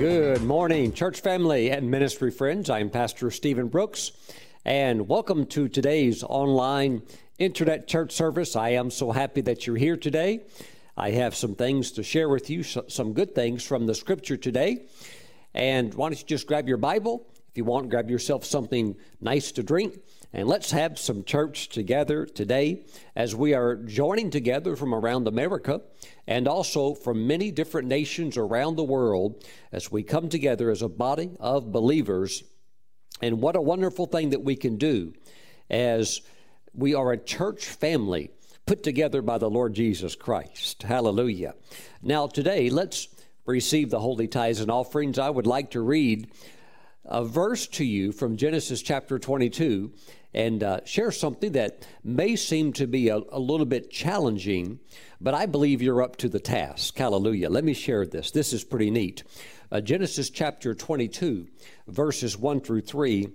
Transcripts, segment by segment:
Good morning, church family and ministry friends. I'm Pastor Stephen Brooks, and welcome to today's online internet church service. I am so happy that you're here today. I have some things to share with you, some good things from the Scripture today. And why don't you just grab your Bible? If you want, grab yourself something nice to drink. And let's have some church together today as we are joining together from around America and also from many different nations around the world as we come together as a body of believers. And what a wonderful thing that we can do as we are a church family put together by the Lord Jesus Christ. Hallelujah. Now today, let's receive the holy tithes and offerings. I would like to read a verse to you from Genesis chapter 22 and share something that may seem to be a little bit challenging, but I believe you're up to the task. Hallelujah. Let me share this. This is pretty neat. Genesis chapter 22, verses 1 through 3.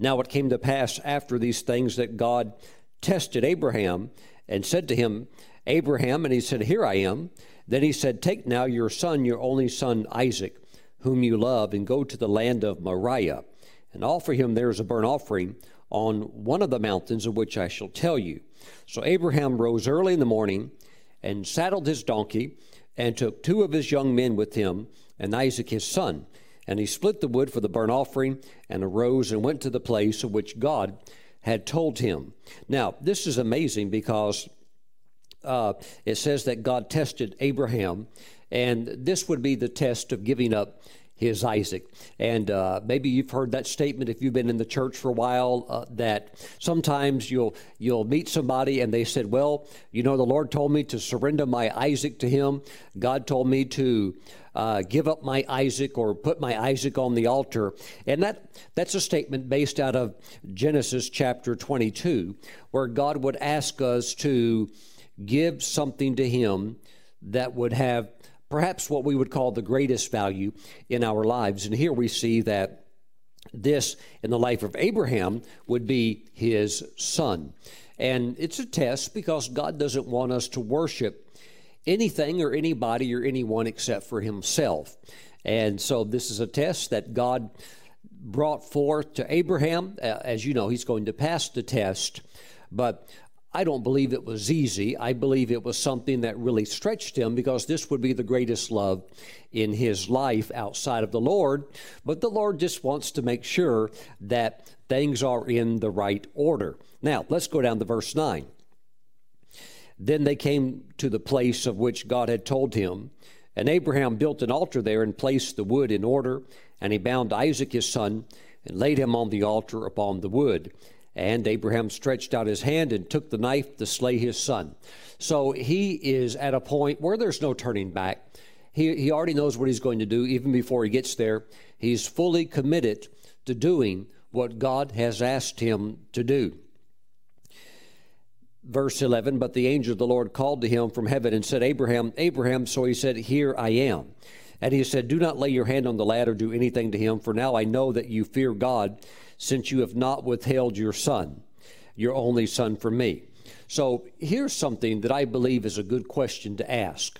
Now it came to pass after these things that God tested Abraham and said to him, Abraham, and he said, Here I am. Then he said, Take now your son, your only son, Isaac, whom you love, and go to the land of Moriah, and offer him there as a burnt offering on one of the mountains of which I shall tell you. So Abraham rose early in the morning and saddled his donkey and took two of his young men with him and Isaac his son. And he split the wood for the burnt offering and arose and went to the place of which God had told him. Now, this is amazing because it says that God tested Abraham, and this would be the test of giving up his Isaac. And maybe you've heard that statement if you've been in the church for a while, that sometimes you'll meet somebody and they said, well, you know, the Lord told me to surrender my Isaac to him. God told me to give up my Isaac or put my Isaac on the altar. And that's a statement based out of Genesis chapter 22, where God would ask us to give something to him that would have perhaps what we would call the greatest value in our lives. And here we see that this in the life of Abraham would be his son. And it's a test because God doesn't want us to worship anything or anybody or anyone except for himself. And so this is a test that God brought forth to Abraham. As you know, he's going to pass the test, but I don't believe it was easy. I believe it was something that really stretched him because this would be the greatest love in his life outside of the Lord. But the Lord just wants to make sure that things are in the right order. Now, let's go down to verse 9. Then they came to the place of which God had told him, and Abraham built an altar there and placed the wood in order, and he bound Isaac his son and laid him on the altar upon the wood. And Abraham stretched out his hand and took the knife to slay his son. So he is at a point where there's no turning back. He already knows what he's going to do even before he gets there. He's fully committed to doing what God has asked him to do. Verse 11, but the angel of the Lord called to him from heaven and said, Abraham, Abraham. So he said, Here I am. And he said, Do not lay your hand on the lad or do anything to him, for now I know that you fear God, since you have not withheld your son, your only son, from me. So here's something that I believe is a good question to ask.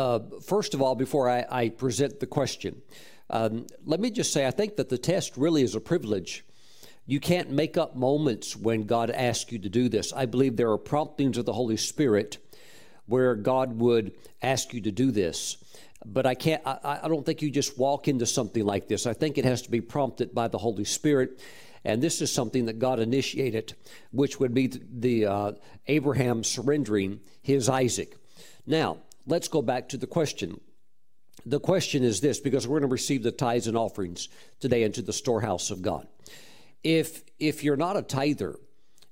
First of all, before I present the question, let me just say I think that the test really is a privilege. You can't make up moments when God asks you to do this. I believe there are promptings of the Holy Spirit where God would ask you to do this. But I don't think you just walk into something like this. I think it has to be prompted by the Holy Spirit. And this is something that God initiated, which would be the Abraham surrendering his Isaac. Now, let's go back to the question. The question is this, because we're going to receive the tithes and offerings today into the storehouse of God. If you're not a tither,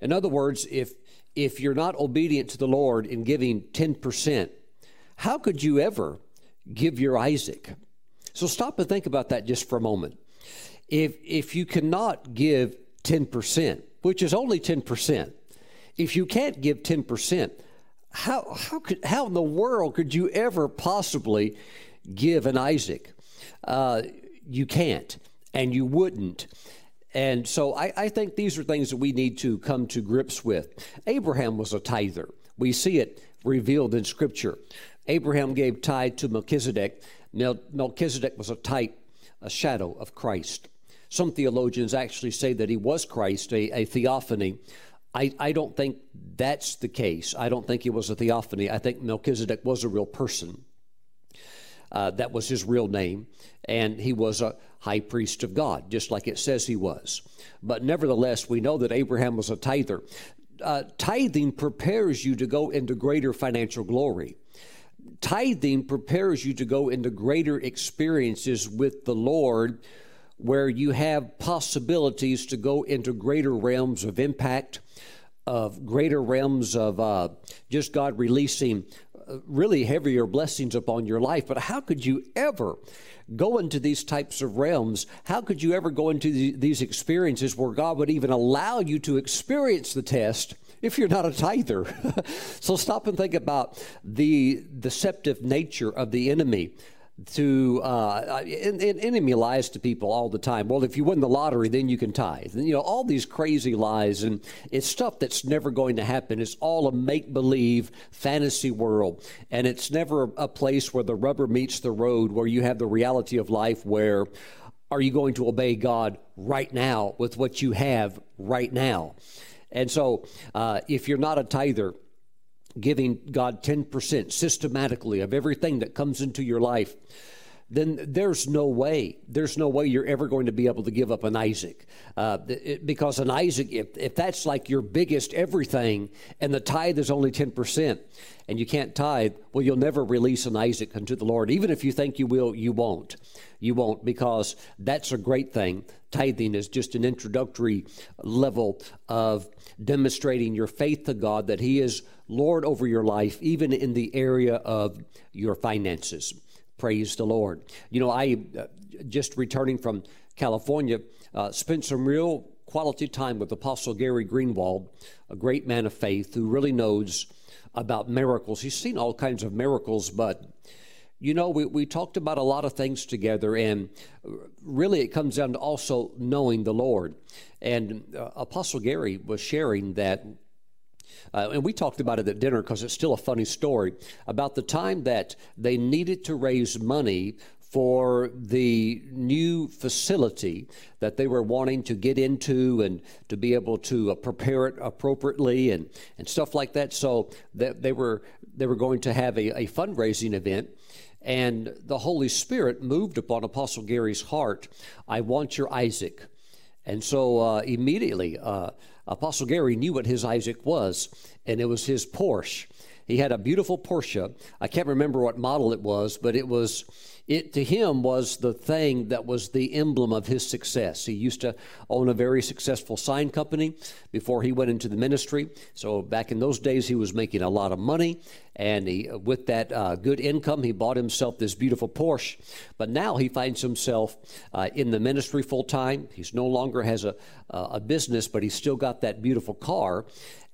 in other words, if you're not obedient to the Lord in giving 10%, how could you ever give your Isaac? So stop and think about that just for a moment. If you cannot give 10%, which is only 10%, if you can't give 10%, how in the world could you ever possibly give an Isaac? You can't, and you wouldn't. And so I think these are things that we need to come to grips with. Abraham was a tither. We see it revealed in Scripture. Abraham gave tithe to Melchizedek. Melchizedek was a type, a shadow of Christ. Some theologians actually say that he was Christ, a theophany. I don't think that's the case. I don't think he was a theophany. I think Melchizedek was a real person. That was his real name, and he was a high priest of God, just like it says he was. But nevertheless, we know that Abraham was a tither. Tithing prepares you to go into greater financial glory. Tithing prepares you to go into greater experiences with the Lord, where you have possibilities to go into greater realms of impact, of greater realms of just God releasing really heavier blessings upon your life. But how could you ever go into these types of realms? How could you ever go into these experiences where God would even allow you to experience the test if you're not a tither? So stop and think about the deceptive nature of the enemy. Enemy lies to people all the time. Well, if you win the lottery, then you can tithe. And, you know, all these crazy lies, and it's stuff that's never going to happen. It's all a make-believe fantasy world, and it's never a place where the rubber meets the road, where you have the reality of life. Where are you going to obey God right now with what you have right now? And so, if you're not a tither, giving God 10% systematically of everything that comes into your life, then there's no way you're ever going to be able to give up an Isaac. Because an Isaac, if that's like your biggest everything and the tithe is only 10% and you can't tithe, well, you'll never release an Isaac unto the Lord. Even if you think you will, you won't. You won't, because that's a great thing. Tithing is just an introductory level of demonstrating your faith to God that He is Lord over your life, even in the area of your finances. Praise the Lord. You know, I just returning from California, spent some real quality time with Apostle Gary Greenwald, a great man of faith who really knows about miracles. He's seen all kinds of miracles, but you know, we talked about a lot of things together, and really it comes down to also knowing the Lord. And Apostle Gary was sharing that, and we talked about it at dinner because it's still a funny story, about the time that they needed to raise money for the new facility that they were wanting to get into and to be able to prepare it appropriately and stuff like that. So that they were going to have a fundraising event. And the Holy Spirit moved upon Apostle Gary's heart, "I want your Isaac." And so immediately, Apostle Gary knew what his Isaac was, and it was his Porsche. He had a beautiful Porsche. I can't remember what model it was, but it to him was the thing that was the emblem of his success. He used to own a very successful sign company before he went into the ministry. So back in those days, he was making a lot of money, and he, with that good income, he bought himself this beautiful Porsche. But now he finds himself in the ministry full time. He's no longer has a business, but he's still got that beautiful car.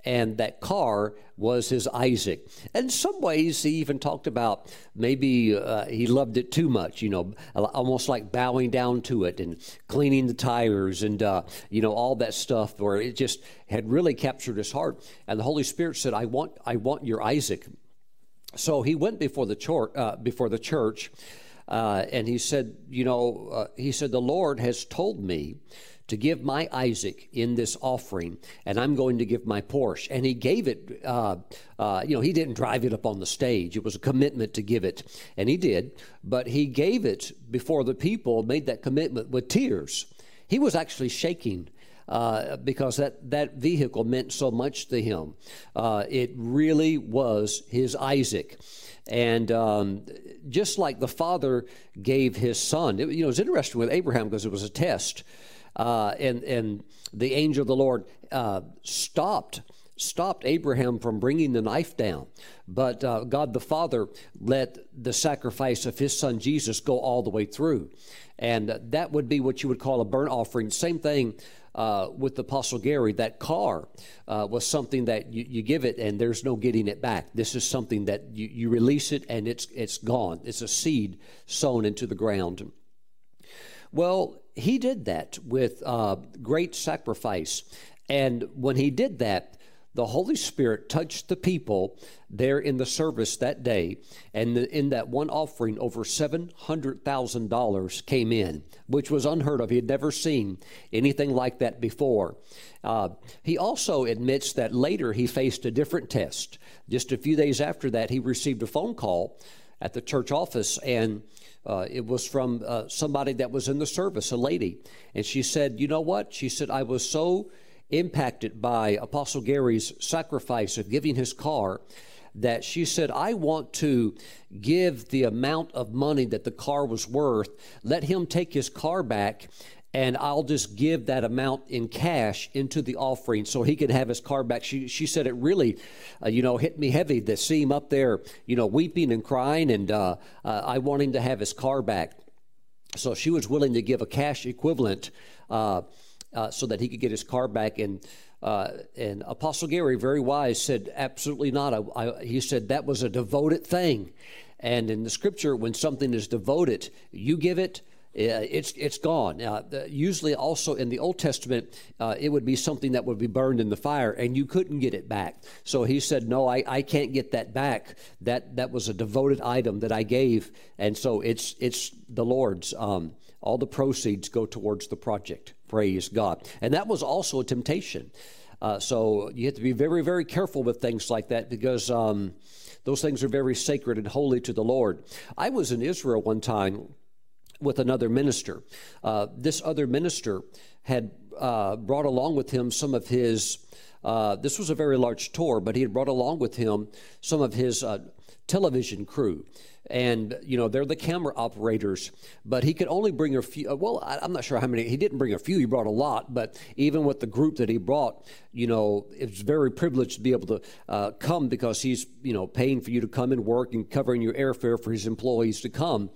And that car was his Isaac. In some ways, he even talked about maybe he loved it too much, you know, almost like bowing down to it and cleaning the tires and, you know, all that stuff where it just had really captured his heart. And the Holy Spirit said, I want your Isaac. So he went before the church and he said, you know, the Lord has told me to give my Isaac in this offering, and I'm going to give my Porsche. And he gave it, you know, he didn't drive it up on the stage. It was a commitment to give it, and he did. But he gave it before the people, made that commitment with tears. He was actually shaking because that vehicle meant so much to him. It really was his Isaac. And just like the father gave his son, you know, it's interesting with Abraham because it was a test. And the angel of the Lord stopped Abraham from bringing the knife down. But God the Father let the sacrifice of his son Jesus go all the way through. And that would be what you would call a burnt offering. Same thing with the Apostle Gary. That car was something that you give it and there's no getting it back. This is something that you release it and it's gone. It's a seed sown into the ground. Well, he did that with great sacrifice. And when he did that, the Holy Spirit touched the people there in the service that day, and in that one offering, over $700,000 came in, which was unheard of. He had never seen anything like that before. He also admits that later he faced a different test. Just a few days after that, he received a phone call at the church office, and it was from somebody that was in the service, a lady. And she said, you know what? She said, I was so impacted by Apostle Gary's sacrifice of giving his car that she said, I want to give the amount of money that the car was worth. Let him take his car back, and I'll just give that amount in cash into the offering so he could have his car back. She said it really, hit me heavy to see him up there, weeping and crying, and I want him to have his car back. So she was willing to give a cash equivalent so that he could get his car back. And Apostle Gary, very wise, said, absolutely not. He said that was a devoted thing. And in the Scripture, when something is devoted, you give it, it's gone. Usually also in the Old Testament, it would be something that would be burned in the fire, and you couldn't get it back. So he said, no, I can't get that back. That was a devoted item that I gave, and so it's the Lord's. All the proceeds go towards the project. Praise God. And that was also a temptation. So you have to be very, very careful with things like that, because those things are very sacred and holy to the Lord. I was in Israel one time with another minister. This other minister had brought along with him some of his, this was a very large tour, but he had brought along with him some of his television crew. And, they're the camera operators, but he could only bring a few. Well, I'm not sure how many. He didn't bring a few. He brought a lot. But even with the group that he brought, it's very privileged to be able to come, because he's, paying for you to come and work and covering your airfare for his employees to come.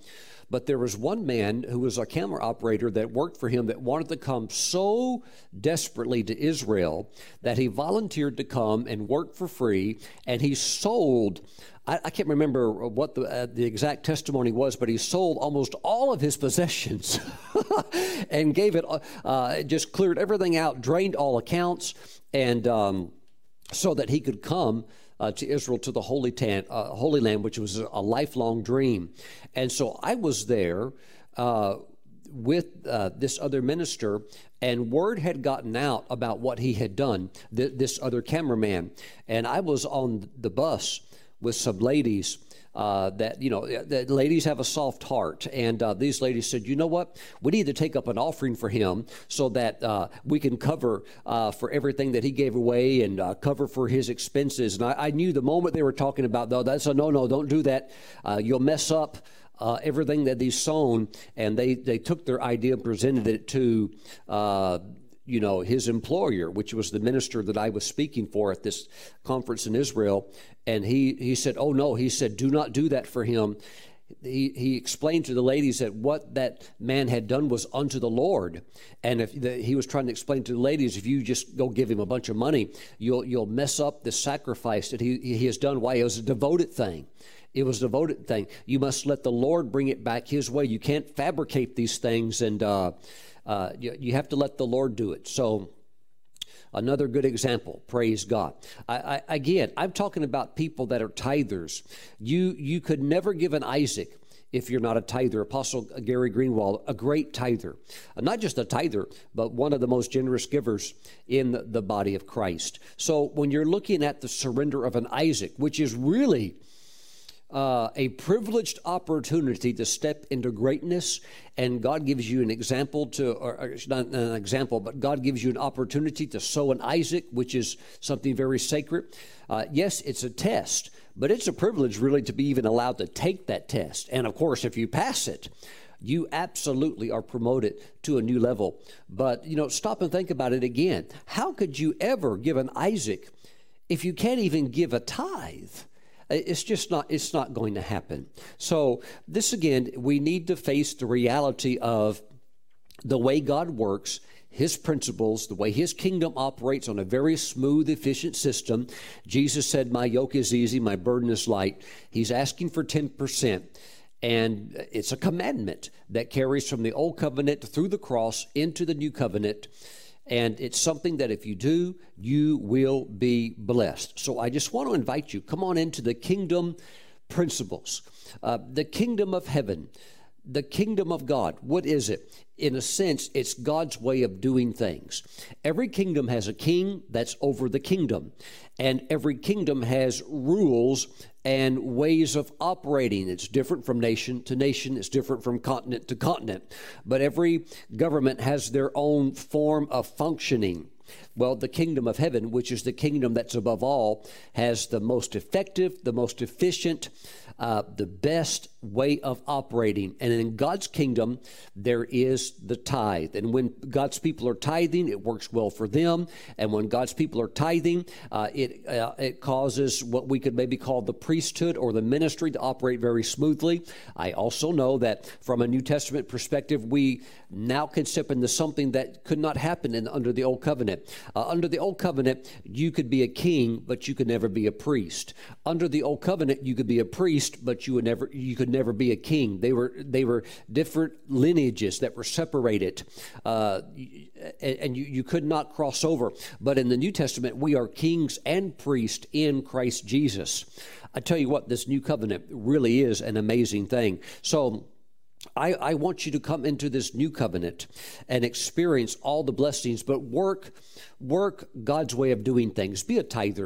But there was one man who was a camera operator that worked for him that wanted to come so desperately to Israel that he volunteered to come and work for free. And he sold, I can't remember what the exact testimony was, but he sold almost all of his possessions and gave it, just cleared everything out, drained all accounts, and so that he could come to Israel, to the Holy Land, which was a lifelong dream. And so I was there with this other minister, and word had gotten out about what he had done, this other cameraman. And I was on the bus with some ladies that ladies have a soft heart. And these ladies said, you know what? We need to take up an offering for him so that we can cover for everything that he gave away and cover for his expenses. And I knew the moment they were talking about, though, that's a no, don't do that. You'll mess up everything that he's sown. And they took their idea and presented it to his employer, which was the minister that I was speaking for at this conference in Israel. And he said, oh, no, he said, do not do that for him. He explained to the ladies that what that man had done was unto the Lord. And he was trying to explain to the ladies, if you just go give him a bunch of money, you'll mess up the sacrifice that he has done. Why? It was a devoted thing. It was a devoted thing. You must let the Lord bring it back his way. You can't fabricate these things, and you have to let the Lord do it. So another good example, praise God. Again, I'm talking about people that are tithers. You could never give an Isaac if you're not a tither. Apostle Gary Greenwald, a great tither. Not just a tither, but one of the most generous givers in the body of Christ. So when you're looking at the surrender of an Isaac, which is really a privileged opportunity to step into greatness, and God gives you an example or not an example, but God gives you an opportunity to sow an Isaac, which is something very sacred. Yes, it's a test, but it's a privilege really to be even allowed to take that test. And of course, if you pass it, you absolutely are promoted to a new level. But, stop and think about it again. How could you ever give an Isaac if you can't even give a tithe? It's just not, it's not going to happen. So this, again, we need to face the reality of the way God works, his principles, the way his kingdom operates on a very smooth, efficient system. Jesus said, my yoke is easy, my burden is light. He's asking for 10%. And it's a commandment that carries from the old covenant through the cross into the new covenant. And it's something that if you do, you will be blessed. So I just want to invite you, come on into the kingdom principles, the kingdom of heaven, the kingdom of God. What is it? In a sense, it's God's way of doing things. Every kingdom has a king that's over the kingdom, and every kingdom has rules and ways of operating. It's different from nation to nation. It's different from continent to continent. But every government has their own form of functioning. Well, the kingdom of heaven, which is the kingdom that's above all, has the most effective, the most efficient, the best way of operating. And in God's kingdom, there is the tithe. And when God's people are tithing, it works well for them. And when God's people are tithing, it causes what we could maybe call the priesthood or the ministry to operate very smoothly. I also know that from a New Testament perspective, we now can step into something that could not happen under the Old Covenant. Under the Old Covenant, you could be a king, but you could never be a priest. Under the Old Covenant, you could be a priest, but you could never be a king. They were different lineages that were separated, and you could not cross over. But in the New Testament, we are kings and priests in Christ Jesus. I tell you what, this new covenant really is an amazing thing. So I want you to come into this new covenant and experience all the blessings, but work God's way of doing things. Be a tither,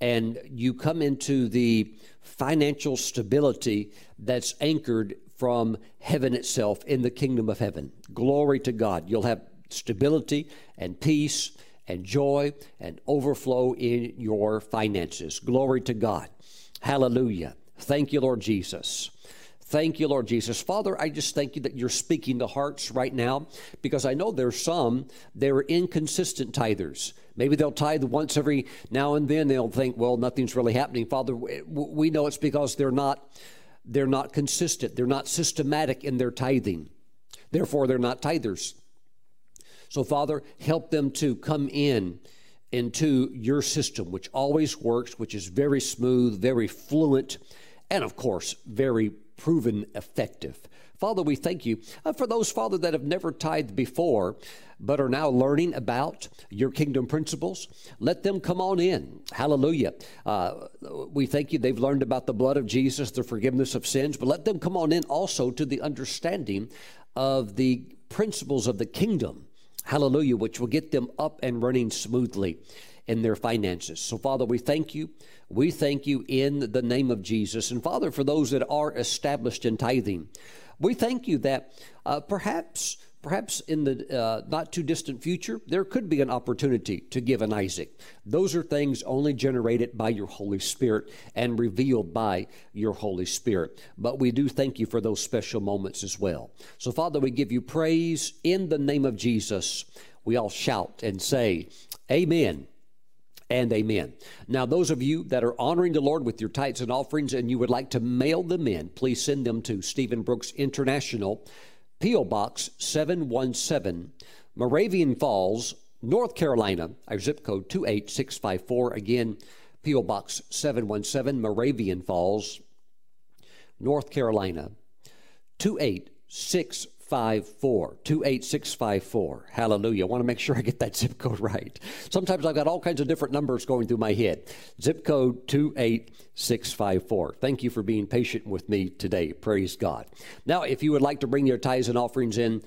and you come into the financial stability that's anchored from heaven itself in the kingdom of heaven. Glory to God. You'll have stability and peace and joy and overflow in your finances. Glory to God. Hallelujah. Thank you, Lord Jesus. Thank you, Lord Jesus. Father, I just thank you that you're speaking to hearts right now, because I know there's some, they're inconsistent tithers. Maybe they'll tithe once every now and then. They'll think, well, nothing's really happening. Father, we know it's because they're not consistent. They're not systematic in their tithing. Therefore, they're not tithers. So, Father, help them to come into your system, which always works, which is very smooth, very fluent, and, of course, very proven effective. Father, we thank you for those, Father, that have never tithed before, but are now learning about your kingdom principles. Let them come on in. Hallelujah. We thank you. They've learned about the blood of Jesus, the forgiveness of sins, but let them come on in also to the understanding of the principles of the kingdom. Hallelujah, which will get them up and running smoothly in their finances. So, Father, we thank you. We thank you in the name of Jesus. And, Father, for those that are established in tithing, we thank you that perhaps in the not-too-distant future, there could be an opportunity to give an Isaac. Those are things only generated by your Holy Spirit and revealed by your Holy Spirit. But we do thank you for those special moments as well. So, Father, we give you praise in the name of Jesus. We all shout and say, Amen. And amen. Now, those of you that are honoring the Lord with your tithes and offerings and you would like to mail them in, please send them to Stephen Brooks International, P.O. Box 717, Moravian Falls, North Carolina, our zip code 28654. Again, P.O. Box 717, Moravian Falls, North Carolina, 28654. 28654. Hallelujah. I want to make sure I get that zip code right. Sometimes I've got all kinds of different numbers going through my head. Zip code 28654. Thank you for being patient with me today. Praise God. Now, if you would like to bring your tithes and offerings in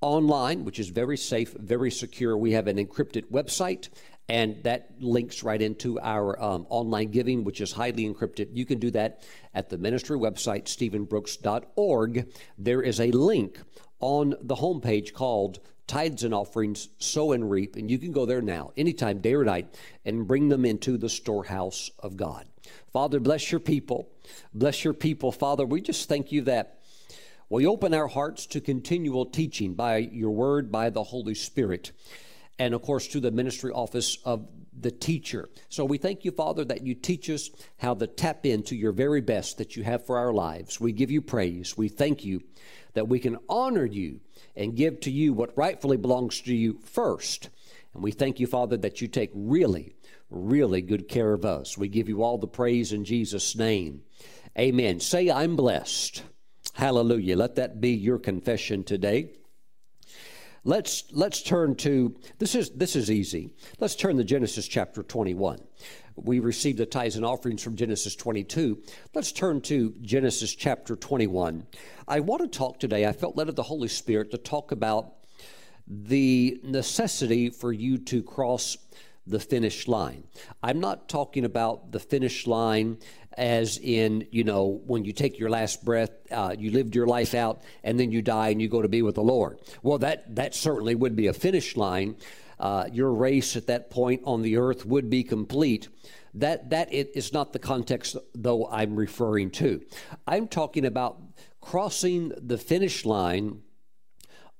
online, which is very safe, very secure, we have an encrypted website. And that links right into our online giving, which is highly encrypted. You can do that at the ministry website, stephenbrooks.org. There is a link on the homepage called Tithes and Offerings, Sow and Reap. And you can go there now, anytime, day or night, and bring them into the storehouse of God. Father, bless your people. Bless your people, Father. We just thank you that we open our hearts to continual teaching by your word, by the Holy Spirit. And, of course, to the ministry office of the teacher. So we thank you, Father, that you teach us how to tap into your very best that you have for our lives. We give you praise. We thank you that we can honor you and give to you what rightfully belongs to you first. And we thank you, Father, that you take really, really good care of us. We give you all the praise in Jesus' name. Amen. Say, I'm blessed. Hallelujah. Let that be your confession today. Let's turn to, this is easy. Let's turn to Genesis chapter 21. We received the tithes and offerings from Genesis 22. Let's turn to Genesis chapter 21. I want to talk today, I felt led of the Holy Spirit to talk about the necessity for you to cross the finish line. I'm not talking about the finish line as in, you know, when you take your last breath, you lived your life out, and then you die and you go to be with the Lord. Well, that certainly would be a finish line. Your race at that point on the earth would be complete. That is not the context, though, I'm referring to. I'm talking about crossing the finish line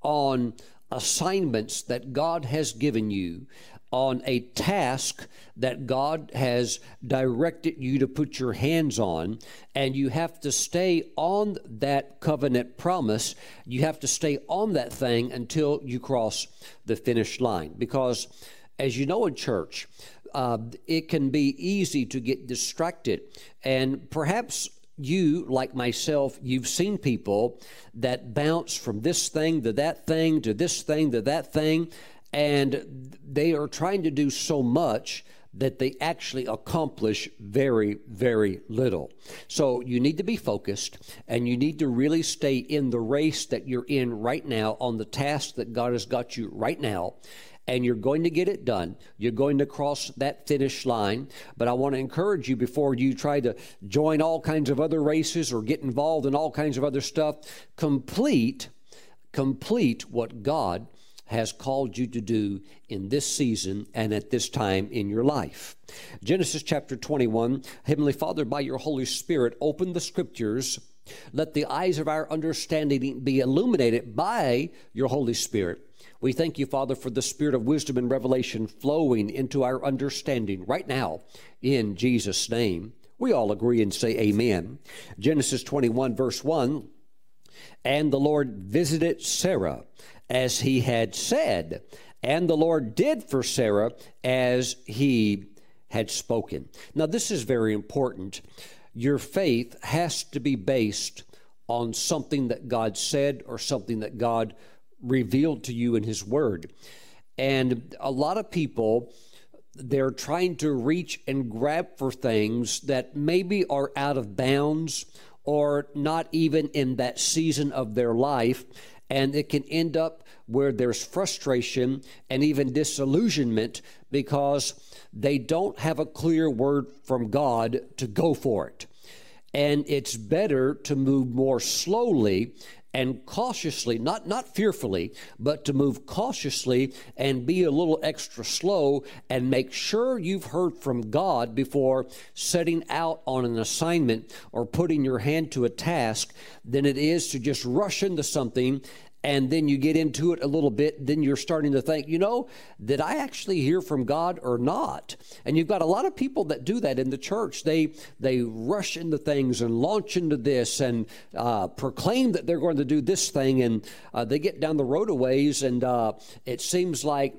on assignments that God has given you, on a task that God has directed you to put your hands on, and you have to stay on that covenant promise. You have to stay on that thing until you cross the finish line. Because, as you know, in church, it can be easy to get distracted, and perhaps you, like myself, you've seen people that bounce from this thing to that thing to this thing to that thing, and they are trying to do so much that they actually accomplish very, very little. So you need to be focused, and you need to really stay in the race that you're in right now, on the task that God has got you right now, and you're going to get it done. You're going to cross that finish line. But I want to encourage you, before you try to join all kinds of other races or get involved in all kinds of other stuff, complete what God has called you to do in this season and at this time in your life. Genesis chapter 21, Heavenly Father, by your Holy Spirit, open the Scriptures. Let the eyes of our understanding be illuminated by your Holy Spirit. We thank you, Father, for the spirit of wisdom and revelation flowing into our understanding right now, in Jesus' name. We all agree and say amen. Genesis 21, verse 1, and the Lord visited Sarah as he had said, and the Lord did for Sarah as he had spoken. Now, this is very important. Your faith has to be based on something that God said or something that God revealed to you in His Word. And a lot of people, they're trying to reach and grab for things that maybe are out of bounds or not even in that season of their life. And it can end up where there's frustration and even disillusionment because they don't have a clear word from God to go for it. And it's better to move more slowly and cautiously, not fearfully, but to move cautiously and be a little extra slow and make sure you've heard from God before setting out on an assignment or putting your hand to a task than it is to just rush into something and then you get into it a little bit, then you're starting to think, you know, did I actually hear from God or not? And you've got a lot of people that do that in the church. They rush into things and launch into this and proclaim that they're going to do this thing, and they get down the road a ways, and it seems like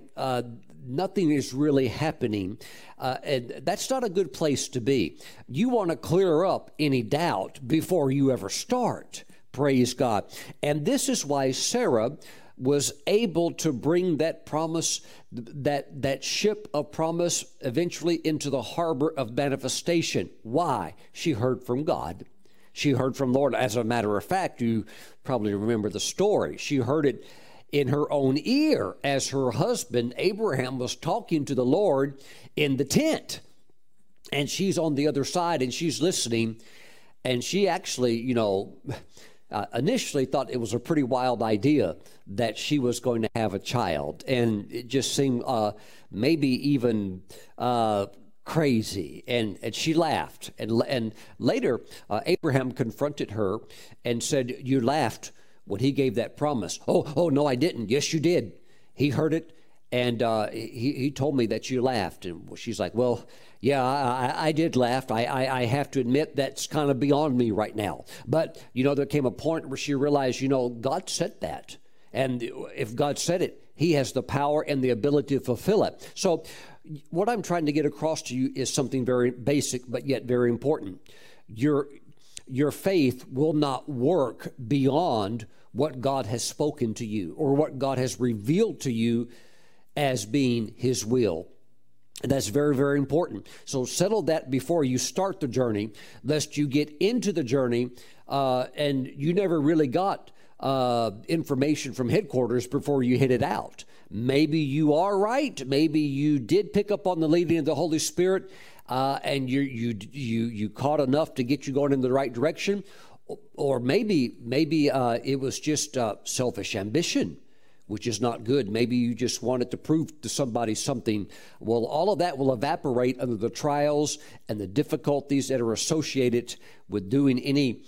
nothing is really happening. And that's not a good place to be. You want to clear up any doubt before you ever start. Praise God. And this is why Sarah was able to bring that promise, that ship of promise, eventually into the harbor of manifestation. Why? She heard from God. She heard from the Lord. As a matter of fact, you probably remember the story. She heard it in her own ear as her husband, Abraham, was talking to the Lord in the tent. And she's on the other side, and she's listening. And she actually, you know, initially thought it was a pretty wild idea that she was going to have a child, and it just seemed maybe even crazy, and she laughed, and later Abraham confronted her and said, you laughed when he gave that promise. Oh no, I didn't. Yes, you did. He heard it, and he told me that you laughed. And she's like, well, yeah, I did laugh. I have to admit that's kind of beyond me right now. But, you know, there came a point where she realized, you know, God said that. And if God said it, He has the power and the ability to fulfill it. So what I'm trying to get across to you is something very basic but yet very important. Your faith will not work beyond what God has spoken to you or what God has revealed to you as being His will. And that's very, very important. So settle that before you start the journey, lest you get into the journey and you never really got information from headquarters before you hit it out. Maybe you are right. Maybe you did pick up on the leading of the Holy Spirit and you caught enough to get you going in the right direction. Or maybe it was just selfish ambition, which is not good. Maybe you just wanted to prove to somebody something. Well, all of that will evaporate under the trials and the difficulties that are associated with doing any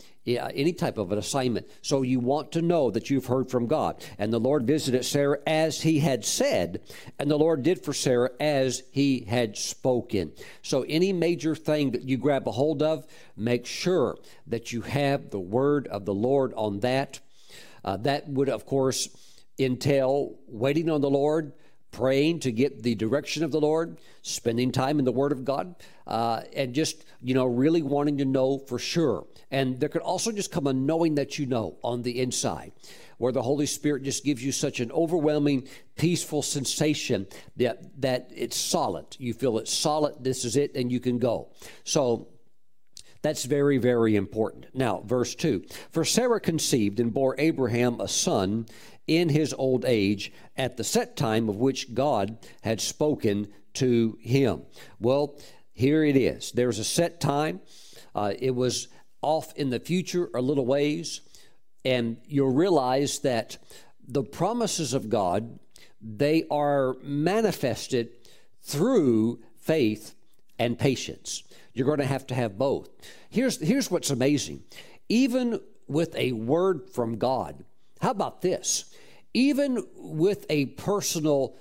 type of an assignment. So you want to know that you've heard from God. And the Lord visited Sarah as He had said, and the Lord did for Sarah as He had spoken. So any major thing that you grab a hold of, make sure that you have the word of the Lord on that. That would, of course, entail waiting on the Lord, praying to get the direction of the Lord, spending time in the Word of God, and just, really wanting to know for sure. And there could also just come a knowing that you know on the inside, where the Holy Spirit just gives you such an overwhelming, peaceful sensation that it's solid. You feel it's solid, this is it, and you can go. So that's very, very important. Now, verse 2, for Sarah conceived and bore Abraham a son in his old age at the set time of which God had spoken to him. Well, here it is. There's a set time. It was off in the future a little ways. And you'll realize that the promises of God, they are manifested through faith and patience. You're going to have both. Here's what's amazing. Even with a word from God, how about this? Even with a personal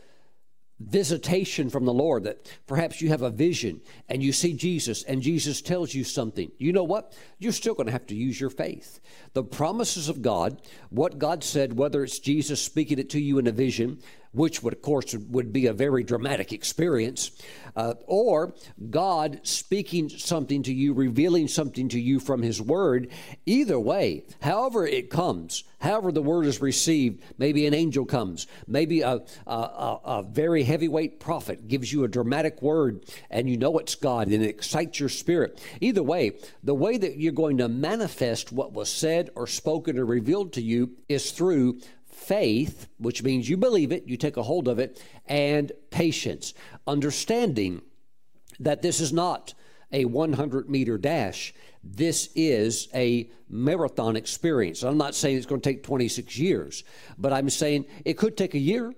visitation from the Lord, that perhaps you have a vision and you see Jesus and Jesus tells you something, you know what? You're still going to have to use your faith. The promises of God, what God said, whether it's Jesus speaking it to you in a vision, which would, of course, would be a very dramatic experience, or God speaking something to you, revealing something to you from His Word. Either way, however it comes, however the Word is received, maybe an angel comes, maybe a very heavyweight prophet gives you a dramatic word, and you know it's God, and it excites your spirit. Either way, the way that you're going to manifest what was said or spoken or revealed to you is through faith, which means you believe it, you take a hold of it, and patience, understanding that this is not a 100-meter dash. This is a marathon experience. I'm not saying it's going to take 26 years, but I'm saying it could take a year.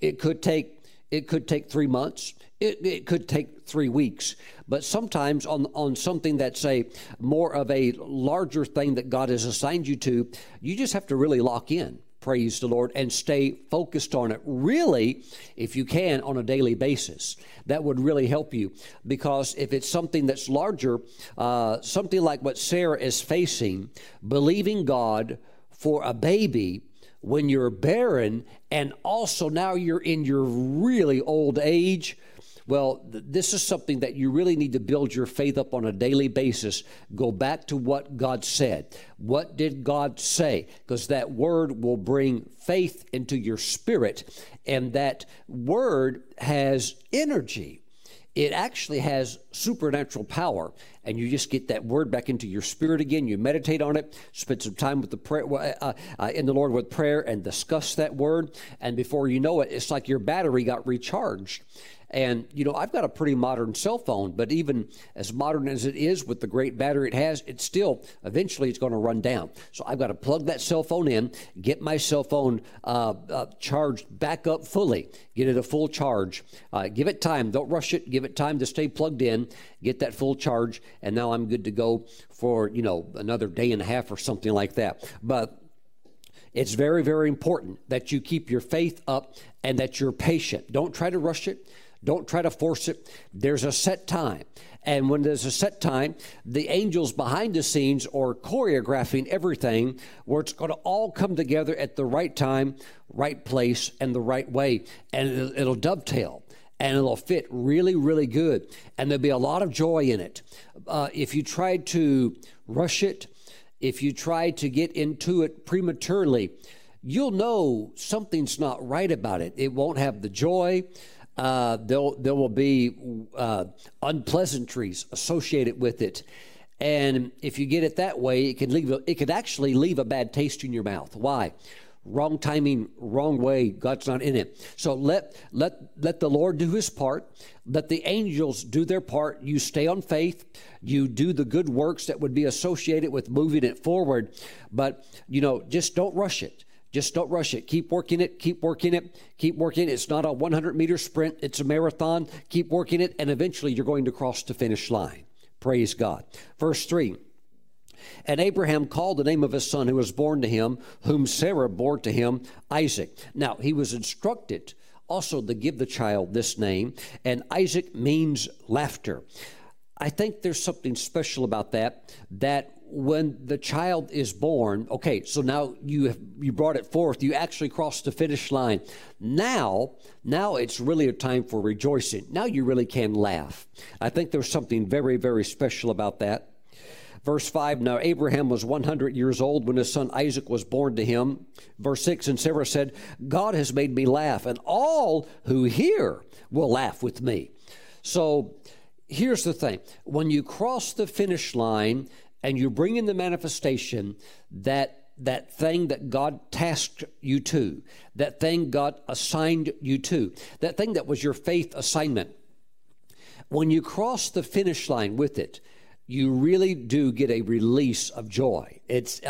It could take 3 months. It could take 3 weeks. But sometimes on something that's a more of a larger thing that God has assigned you to, you just have to really lock in. Praise the Lord, and stay focused on it. Really, if you can, on a daily basis, that would really help you. Because if it's something that's larger, something like what Sarah is facing, believing God for a baby when you're barren, and also now you're in your really old age. Well, this is something that you really need to build your faith up on a daily basis. Go back to what God said. What did God say? Because that word will bring faith into your spirit, and that word has energy. It actually has supernatural power, and you just get that word back into your spirit again. You meditate on it, spend some time with the prayer in the Lord with prayer, and discuss that word. And before you know it, it's like your battery got recharged. And, I've got a pretty modern cell phone, but even as modern as it is with the great battery it has, it's still, eventually it's going to run down. So I've got to plug that cell phone in, get my cell phone charged back up fully, get it a full charge, give it time, don't rush it, give it time to stay plugged in, get that full charge, and now I'm good to go for, another day and a half or something like that. But it's very, very important that you keep your faith up and that you're patient. Don't try to rush it. Don't try to force it. There's a set time. And when there's a set time, the angels behind the scenes are choreographing everything where it's going to all come together at the right time, right place, and the right way. And it'll dovetail. And it'll fit really, really good. And there'll be a lot of joy in it. If you try to rush it, if you try to get into it prematurely, you'll know something's not right about it. It won't have the joy. There will be unpleasantries associated with it. And if you get it that way, it could actually leave a bad taste in your mouth. Why? Wrong timing, wrong way. God's not in it. So let the Lord do his part. Let the angels do their part. You stay on faith. You do the good works that would be associated with moving it forward. But, just don't rush it. Just don't rush it. Keep working it. Keep working it. Keep working it. It's not a 100-meter sprint. It's a marathon. Keep working it, and eventually you're going to cross the finish line. Praise God. Verse 3. And Abraham called the name of his son who was born to him, whom Sarah bore to him, Isaac. Now, he was instructed also to give the child this name, and Isaac means laughter. I think there's something special about that when the child is born, okay, so now you brought it forth, you actually crossed the finish line. Now it's really a time for rejoicing. Now you really can laugh. I think there's something very, very special about that. Verse 5, now Abraham was 100 years old when his son Isaac was born to him. Verse 6, and Sarah said, God has made me laugh, and all who hear will laugh with me. So here's the thing. When you cross the finish line and you bring in the manifestation, that thing that God tasked you to, that thing God assigned you to, that thing that was your faith assignment, when you cross the finish line with it, you really do get a release of joy. It's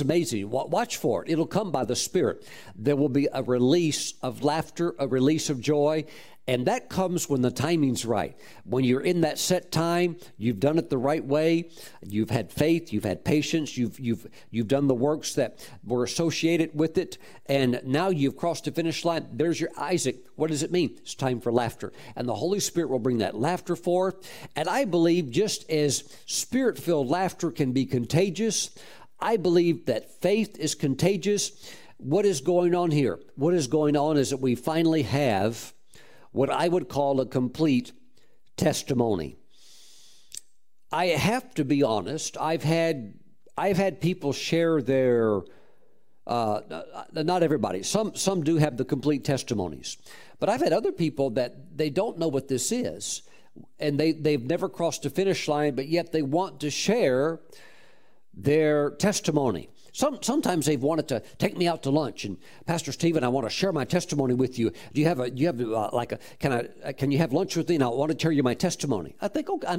amazing. Watch for it. It'll come by the Spirit. There will be a release of laughter, a release of joy, and that comes when the timing's right. When you're in that set time, you've done it the right way. You've had faith. You've had patience. You've done the works that were associated with it, and now you've crossed the finish line. There's your Isaac. What does it mean? It's time for laughter, and the Holy Spirit will bring that laughter forth. And I believe just as Spirit-filled laughter can be contagious, I believe that faith is contagious. What is going on here? What is going on is that we finally have what I would call a complete testimony. I have to be honest. I've had people share their not everybody. Some do have the complete testimonies, but I've had other people that they don't know what this is, and they've never crossed the finish line, but yet they want to share their testimony. Sometimes they've wanted to take me out to lunch and Pastor Stephen, I want to share my testimony with you. Can you have lunch with me? And I want to tell you my testimony. I'm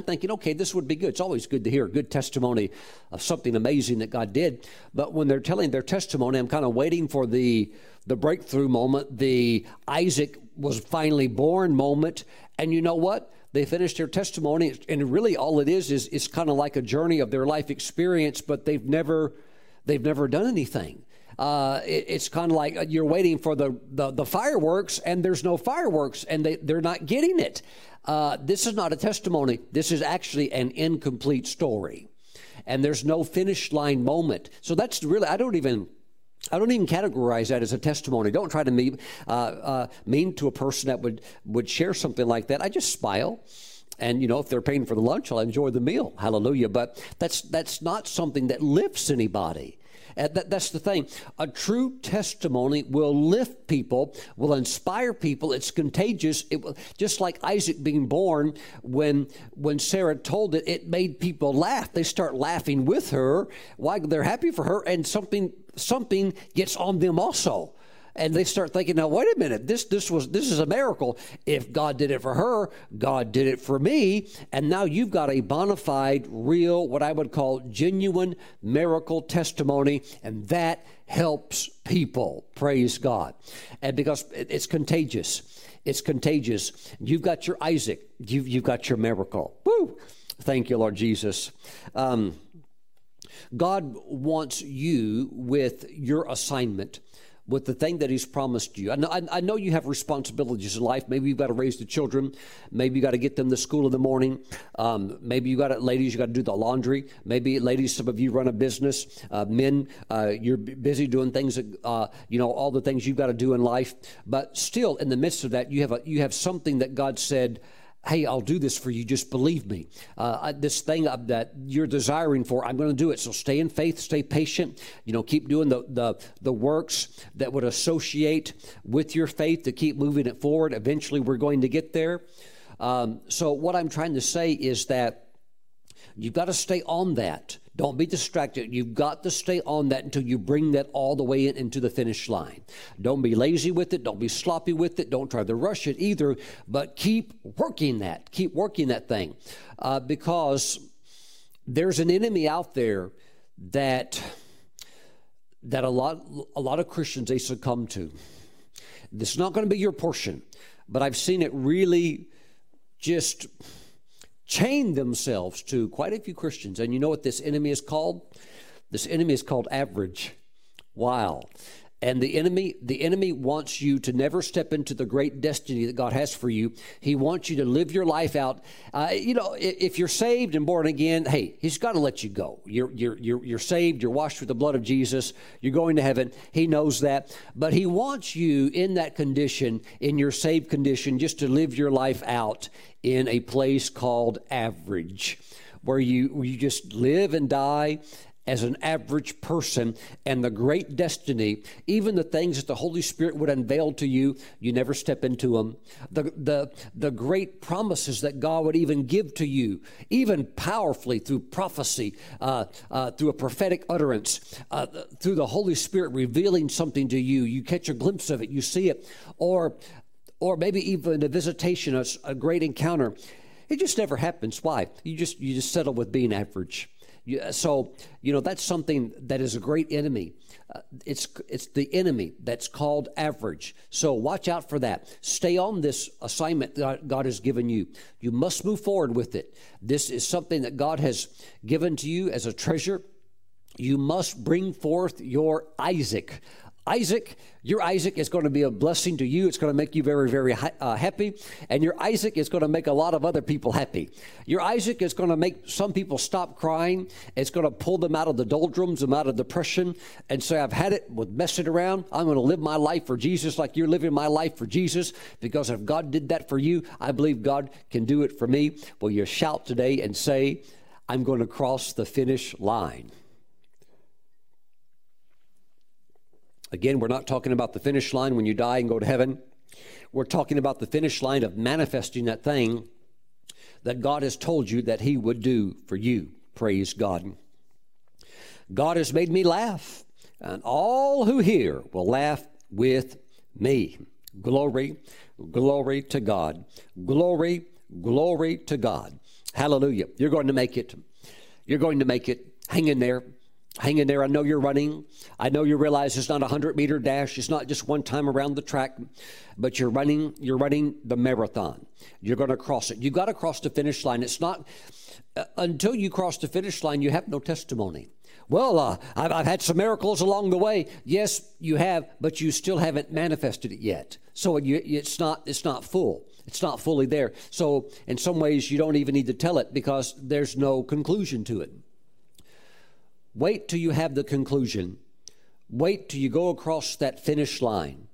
thinking, this would be good. It's always good to hear a good testimony of something amazing that God did. But when they're telling their testimony, I'm kind of waiting for the breakthrough moment, the Isaac was finally born moment. And you know what? They finished their testimony, and really all it is it's kind of like a journey of their life experience, but they've never done anything. It's kind of like you're waiting for the fireworks, and there's no fireworks, and they're not getting it. This is not a testimony. This is actually an incomplete story, and there's no finish line moment. So that's really, I don't even categorize that as a testimony. Don't try to be mean to a person that would share something like that. I just smile. And, if they're paying for the lunch, I'll enjoy the meal. Hallelujah. But that's not something that lifts anybody. And that's the thing. A true testimony will lift people, will inspire people. It's contagious. It will, just like Isaac being born, when Sarah told it, it made people laugh. They start laughing with her. Why? They're happy for her, and something gets on them also. And they start thinking, now, wait a minute, this is a miracle. If God did it for her, God did it for me. And now you've got a bona fide, real, what I would call genuine miracle testimony. And that helps people. Praise God. And because it's contagious. It's contagious. You've got your Isaac. You've got your miracle. Woo! Thank you, Lord Jesus. God wants you with your assignment, with the thing that he's promised you. I know you have responsibilities in life. Maybe you've got to raise the children. Maybe you got to get them to school in the morning. Maybe ladies, you got to do the laundry. Maybe, ladies, some of you run a business. Men, you're busy doing things, all the things you've got to do in life. But still, in the midst of that, you have something that God said, hey, I'll do this for you. Just believe me. This thing that you're desiring for, I'm going to do it. So stay in faith, stay patient. You know, keep doing the works that would associate with your faith to keep moving it forward. Eventually, we're going to get there. So what I'm trying to say is that you've got to stay on that. Don't be distracted. You've got to stay on that until you bring that all the way in into the finish line. Don't be lazy with it. Don't be sloppy with it. Don't try to rush it either, but keep working that. Keep working that thing because there's an enemy out there that a lot of Christians, they succumb to. It's not going to be your portion, but I've seen it really just chain themselves to quite a few Christians. And you know what this enemy is called? This enemy is called average. Wow. And the enemy wants you to never step into the great destiny that God has for you. He wants you to live your life out. You know, if you're saved and born again, hey, he's got to let you go. You're saved. You're washed with the blood of Jesus. You're going to heaven. He knows that. But he wants you in that condition, in your saved condition, just to live your life out in a place called average, where you just live and die as an average person, and the great destiny, even the things that the Holy Spirit would unveil to you, you never step into them. The great promises that God would even give to you, even powerfully through prophecy, through a prophetic utterance, through the Holy Spirit revealing something to you, you catch a glimpse of it, you see it, or maybe even a visitation, a great encounter. It just never happens. Why? You just settle with being average. So, you know, that's something that is a great enemy. It's the enemy that's called average. So watch out for that. Stay on this assignment that God has given you. You must move forward with it. This is something that God has given to you as a treasure. You must bring forth your Isaac. Your Isaac is going to be a blessing to you. It's going to make you very, very happy. And your Isaac is going to make a lot of other people happy. Your Isaac is going to make some people stop crying. It's going to pull them out of the doldrums, them out of depression, and say, I've had it with messing around. I'm going to live my life for Jesus like you're living my life for Jesus, because if God did that for you, I believe God can do it for me. Will you shout today and say, I'm going to cross the finish line? Again, we're not talking about the finish line when you die and go to heaven. We're talking about the finish line of manifesting that thing that God has told you that he would do for you. Praise God. God has made me laugh, and all who hear will laugh with me. Glory, glory to God. Glory, glory to God. Hallelujah. You're going to make it. You're going to make it. Hang in there. Hang in there. I know you're running. I know you realize it's not a 100-meter dash. It's not just one time around the track, but you're running. You're running the marathon. You're going to cross it. You've got to cross the finish line. It's not until you cross the finish line, you have no testimony. Well, I've had some miracles along the way. Yes, you have, but you still haven't manifested it yet. So it's not full. It's not fully there. So in some ways, you don't even need to tell it because there's no conclusion to it. Wait till you have the conclusion. Wait till you go across that finish line,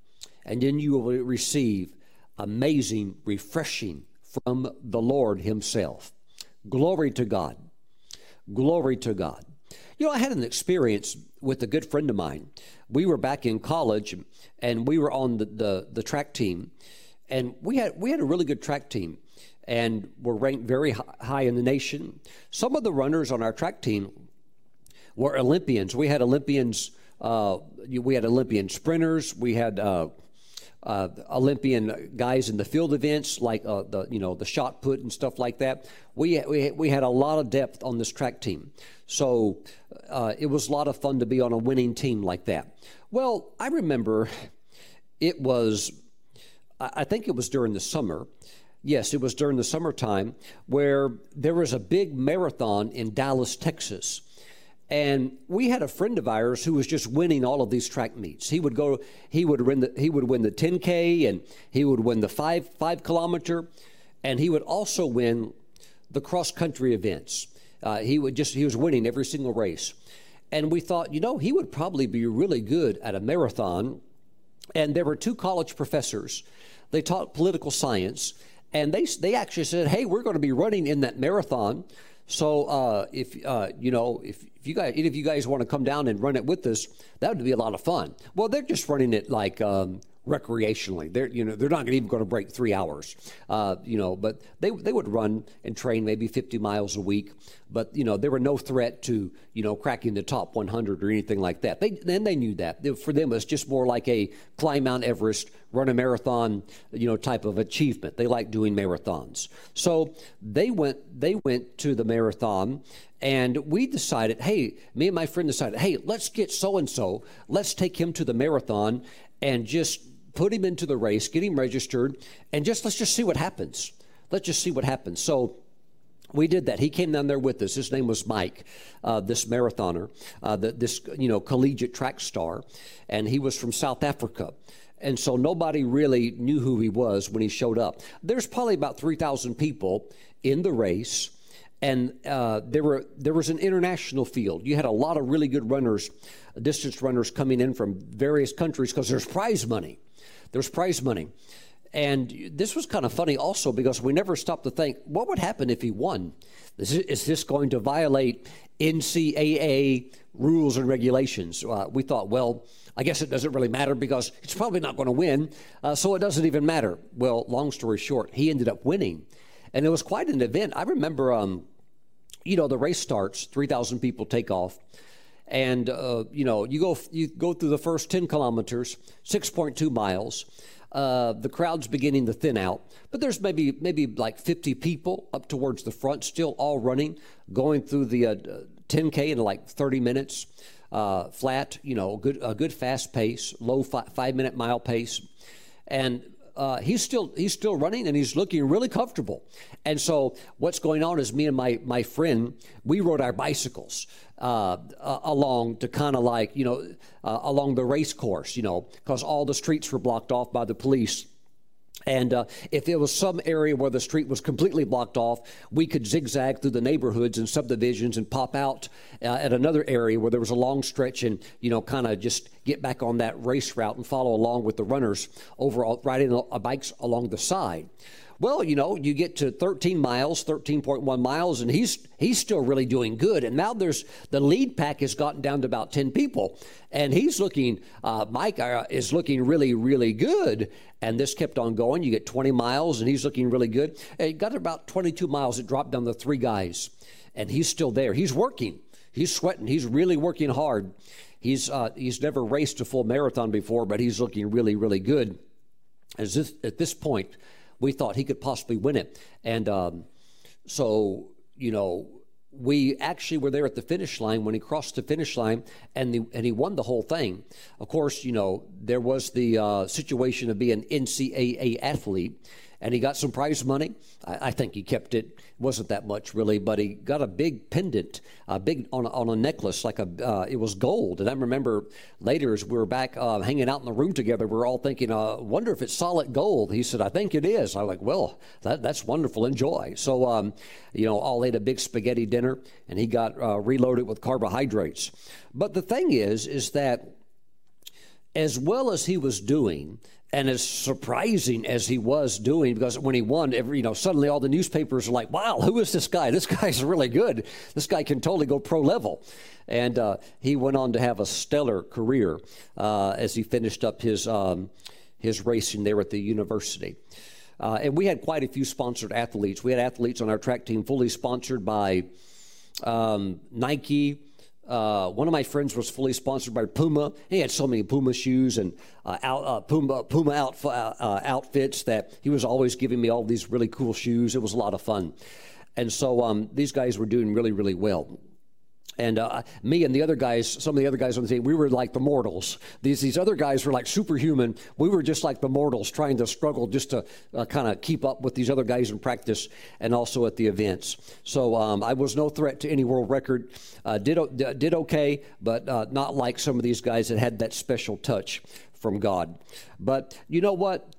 and then you will receive amazing refreshing from the Lord himself. Glory to God. Glory to God. You know, I had an experience with a good friend of mine. We were back in college, and we were on the track team, and we had a really good track team, and were ranked very high in the nation. Some of the runners on our track team were Olympians. We had Olympians. We had Olympian sprinters. We had Olympian guys in the field events, like the shot put and stuff like that. We had a lot of depth on this track team, so it was a lot of fun to be on a winning team like that. Well, I remember it was. I think it was during the summer. Yes, it was during the summertime, where there was a big marathon in Dallas, Texas. And we had a friend of ours who was just winning all of these track meets. He would win the 10K, and he would win the 5 kilometer, and he would also win the cross country events. He was winning every single race. And we thought, you know, he would probably be really good at a marathon. And there were two college professors. They taught political science, And they actually said, hey, we're going to be running in that marathon. So if you guys, any of you guys want to come down and run it with us, that would be a lot of fun. Well, they're just running it like recreationally. They're not even going to break 3 hours. But they would run and train maybe 50 miles a week. But there were no threat to cracking the top 100 or anything like that. They knew that for them it was just more like a climb Mount Everest, run a marathon, type of achievement. They like doing marathons. So they went to the marathon, and we decided, hey, me and my friend decided, hey, let's get so-and-so, let's take him to the marathon and just put him into the race, get him registered, and let's just see what happens. Let's just see what happens. So we did that. He came down there with us. His name was Mike, this marathoner, this collegiate track star, and he was from South Africa. And so nobody really knew who he was when he showed up. There's probably about 3,000 people in the race, and there was an international field. You had a lot of really good runners, distance runners coming in from various countries because there's prize money. There's prize money. And this was kind of funny also because we never stopped to think, what would happen if he won? Is this going to violate NCAA rules and regulations? We thought, well, I guess it doesn't really matter because it's probably not going to win, so it doesn't even matter. Well, long story short, he ended up winning. And it was quite an event. I remember, the race starts, 3,000 people take off. And, you go through the first 10 kilometers, 6.2 miles. The crowd's beginning to thin out. But there's maybe like 50 people up towards the front, still all running, going through the 10K in like 30 minutes, flat, a good fast pace, low 5-minute mile pace. And he's still running, and he's looking really comfortable. And so what's going on is me and my friend, we rode our bicycles along to kind of like, along the race course, because all the streets were blocked off by the police. And if there was some area where the street was completely blocked off, we could zigzag through the neighborhoods and subdivisions and pop out at another area where there was a long stretch and, kind of just get back on that race route and follow along with the runners overall, riding bikes along the side. Well, you get to 13.1 miles, and he's still really doing good. And now the lead pack has gotten down to about 10 people, and he's looking, Mike is looking really, really good. And this kept on going. You get 20 miles, and he's looking really good. And it got about 22 miles. It dropped down to 3 guys, and he's still there. He's working. He's sweating. He's really working hard. He's never raced a full marathon before, but he's looking really, really good. At this point, we thought he could possibly win it. And we actually were there at the finish line when he crossed the finish line, and he won the whole thing. Of course, there was the situation of being an NCAA athlete, and he got some prize money. I think he kept it. It wasn't that much, really, but he got a big pendant, on a necklace, like it was gold. And I remember later, as we were back hanging out in the room together, we were all thinking, I wonder if it's solid gold. He said, I think it is. I was like, well, that's wonderful. Enjoy. So, all ate a big spaghetti dinner, and he got reloaded with carbohydrates. But the thing is that as well as he was doing, and as surprising as he was doing, because when he won, suddenly all the newspapers are like, wow, who is this guy? This guy's really good. This guy can totally go pro level. And he went on to have a stellar career as he finished up his racing there at the university. And we had quite a few sponsored athletes. We had athletes on our track team fully sponsored by Nike. One of my friends was fully sponsored by Puma. He had so many Puma shoes and outfits that he was always giving me all these really cool shoes. It was a lot of fun. And so these guys were doing really, really well. And me and the other guys, some of the other guys on the team, we were like the mortals. These other guys were like superhuman. We were just like the mortals, trying to struggle just to kind of keep up with these other guys in practice and also at the events. So I was no threat to any world record. Did okay, but not like some of these guys that had that special touch from God. But you know what?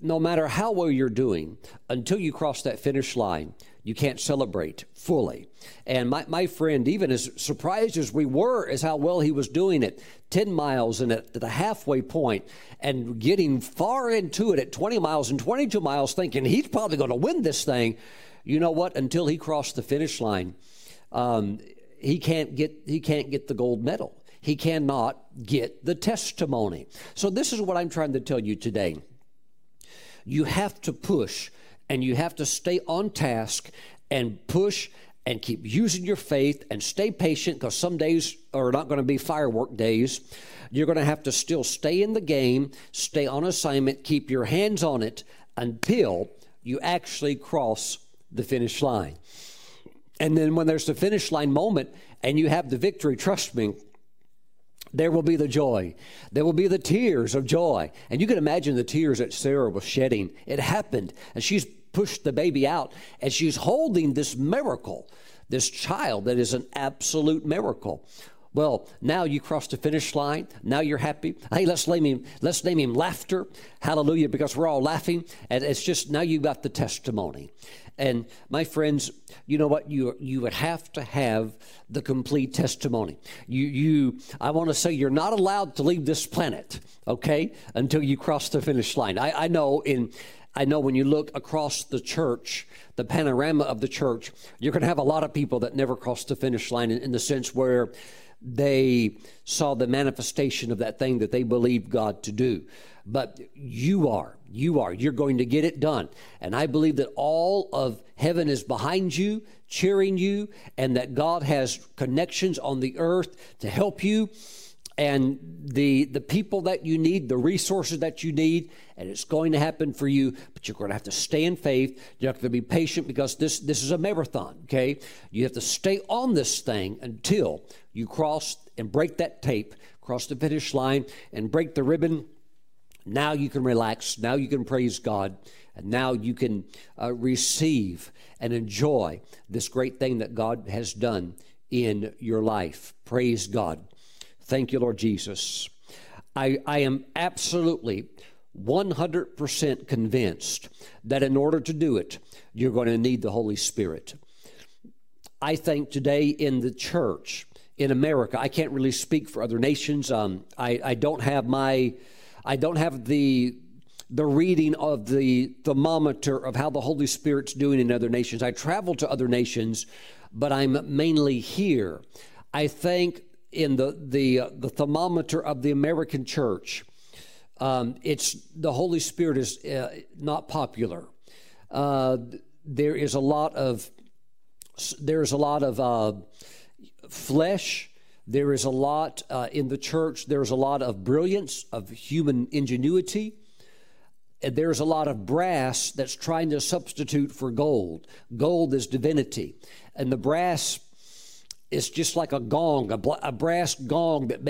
no matter how well you're doing, until you cross that finish line, you can't celebrate fully. And my friend, even as surprised as we were as how well he was doing it, 10 miles and at the halfway point and getting far into it at 20 miles and 22 miles thinking he's probably going to win this thing. You know what? Until he crossed the finish line, he can't get the gold medal. He cannot get the testimony. So this is what I'm trying to tell you today. You have to push, and you have to stay on task and push and keep using your faith and stay patient, because some days are not going to be firework days. You're going to have to still stay in the game, stay on assignment, keep your hands on it until you actually cross the finish line. And then when there's the finish line moment and you have the victory, trust me, there will be the joy. There will be the tears of joy. And you can imagine the tears that Sarah was shedding. It happened, and she's pushed the baby out, and she's holding this miracle, this child that is an absolute miracle. Well, now you cross the finish line. Now you're happy. Hey, let's name him Laughter. Hallelujah, because we're all laughing. And it's just, now you've got the testimony. And my friends, you know what? You would have to have the complete testimony. I want to say you're not allowed to leave this planet, okay, until you cross the finish line. I know when you look across the church, the panorama of the church, you're going to have a lot of people that never crossed the finish line in the sense where they saw the manifestation of that thing that they believed God to do. But you're going to get it done. And I believe that all of heaven is behind you, cheering you, and that God has connections on the earth to help you, and the people that you need, the resources that you need, and it's going to happen for you, but you're going to have to stay in faith. You have to be patient, because this is a marathon, okay? You have to stay on this thing until you cross and break that tape, cross the finish line and break the ribbon. Now you can relax. Now you can praise God. And now you can receive and enjoy this great thing that God has done in your life. Praise God. Thank you, Lord Jesus. I am absolutely 100% convinced that in order to do it, you're going to need the Holy Spirit. I think today in the church, in America, I can't really speak for other nations. I don't have the reading of the thermometer of how the Holy Spirit's doing in other nations. I travel to other nations, but I'm mainly here. I think in the thermometer of the American church, it's the Holy Spirit is not popular. There is a lot of flesh. There is a lot in the church. There is a lot of brilliance, of human ingenuity. There is a lot of brass that's trying to substitute for gold. Gold is divinity, and the brass. It's just like a gong, a brass gong that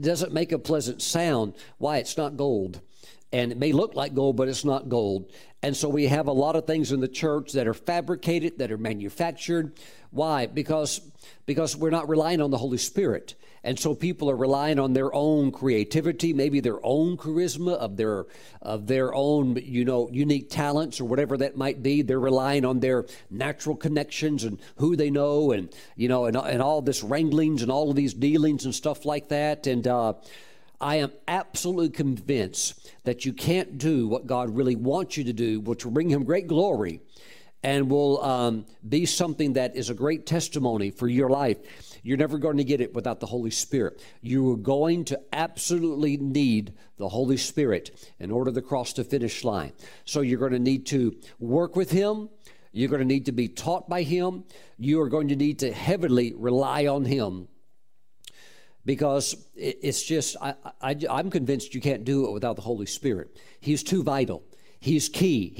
doesn't make a pleasant sound. Why? It's not gold. And it may look like gold, but it's not gold. And so we have a lot of things in the church that are fabricated, that are manufactured. Why? Because we're not relying on the Holy Spirit. And so people are relying on their own creativity, maybe their own charisma, of their own, unique talents or whatever that might be. They're relying on their natural connections and who they know, and and all this wranglings and all of these dealings and stuff like that. And I am absolutely convinced that you can't do what God really wants you to do, which will bring him great glory and will be something that is a great testimony for your life. You're never going to get it without the Holy Spirit. You are going to absolutely need the Holy Spirit in order to cross the finish line. So you're going to need to work with him. You're going to need to be taught by him. You are going to need to heavily rely on him, because it's just, I'm convinced you can't do it without the Holy Spirit. He's too vital. He's key.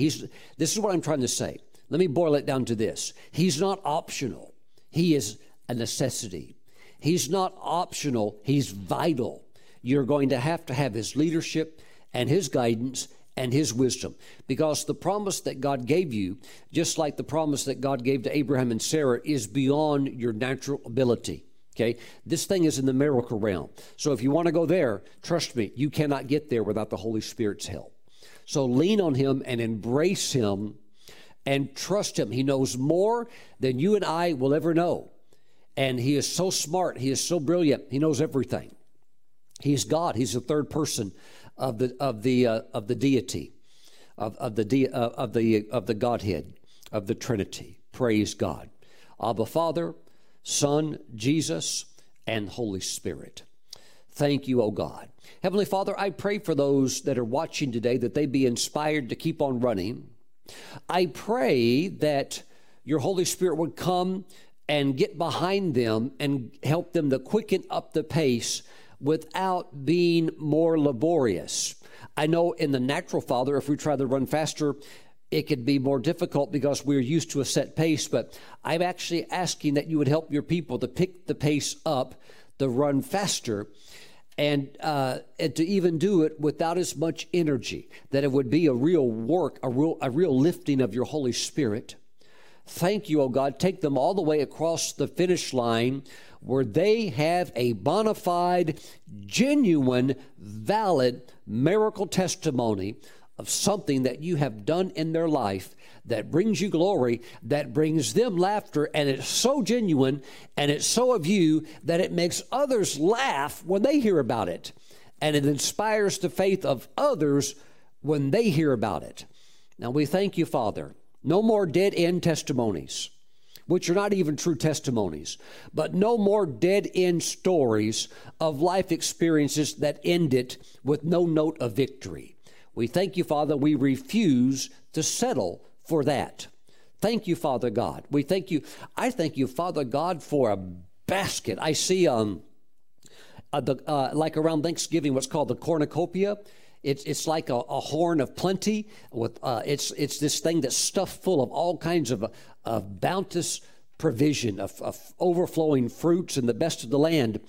This is what I'm trying to say. Let me boil it down to this. He's not optional. He is a necessity. He's not optional. He's vital. You're going to have his leadership and his guidance and his wisdom, because the promise that God gave you, just like the promise that God gave to Abraham and Sarah, is beyond your natural ability. Okay? This thing is in the miracle realm. So if you want to go there, trust me, you cannot get there without the Holy Spirit's help. So lean on him and embrace him and trust him. He knows more than you and I will ever know. And he is so smart. He is so brilliant. He knows everything. He's God. He's the third person of the deity, of the Godhead, of the Trinity. Praise God. Abba, Father, Son, Jesus, and Holy Spirit. Thank you, O God. Heavenly Father, I pray for those that are watching today that they be inspired to keep on running. I pray that your Holy Spirit would come and get behind them and help them to quicken up the pace without being more laborious. I know in the natural, Father, if we try to run faster, it could be more difficult because we're used to a set pace, but I'm actually asking that you would help your people to pick the pace up, to run faster, and to even do it without as much energy, that it would be a real work, a real lifting of your Holy Spirit. Thank you, O God. Take them all the way across the finish line where they have a bona fide, genuine, valid miracle testimony of something that you have done in their life that brings you glory, that brings them laughter, and it's so genuine, and it's so of you that it makes others laugh when they hear about it, and it inspires the faith of others when they hear about it. Now, we thank you, Father. No more dead-end testimonies, which are not even true testimonies, but no more dead-end stories of life experiences that end it with no note of victory. We thank you, Father. We refuse to settle for that. Thank you, Father God. We thank you. I thank you, Father God, for a basket. I see like around Thanksgiving, what's called the cornucopia. It's like a horn of plenty. With it's this thing that's stuffed full of all kinds of bounteous provision, of overflowing fruits and the best of the land.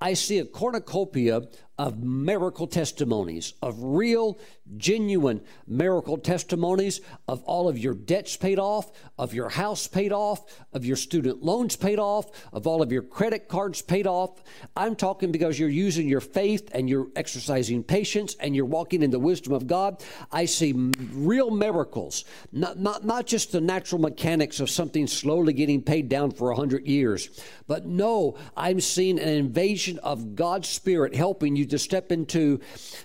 I see a cornucopia of miracle testimonies, of real, genuine miracle testimonies, of all of your debts paid off, of your house paid off, of your student loans paid off, of all of your credit cards paid off. I'm talking because you're using your faith and you're exercising patience and you're walking in the wisdom of God. I see real miracles, not just the natural mechanics of something slowly getting paid down for 100 years, but no, I'm seeing an invasion of God's Spirit helping you to step into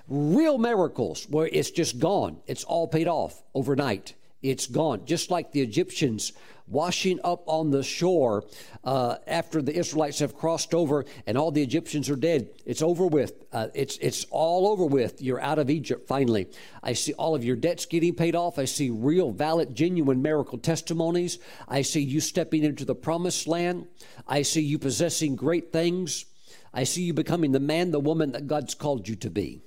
real miracles where it's just gone. It's all paid off overnight. It's gone. Just like the Egyptians washing up on the shore after the Israelites have crossed over and all the Egyptians are dead. It's over with. It's all over with. You're out of Egypt finally. I see all of your debts getting paid off. I see real, valid, genuine miracle testimonies. I see you stepping into the promised land. I see you possessing great things. I see you becoming the man, the woman that God's called you to be.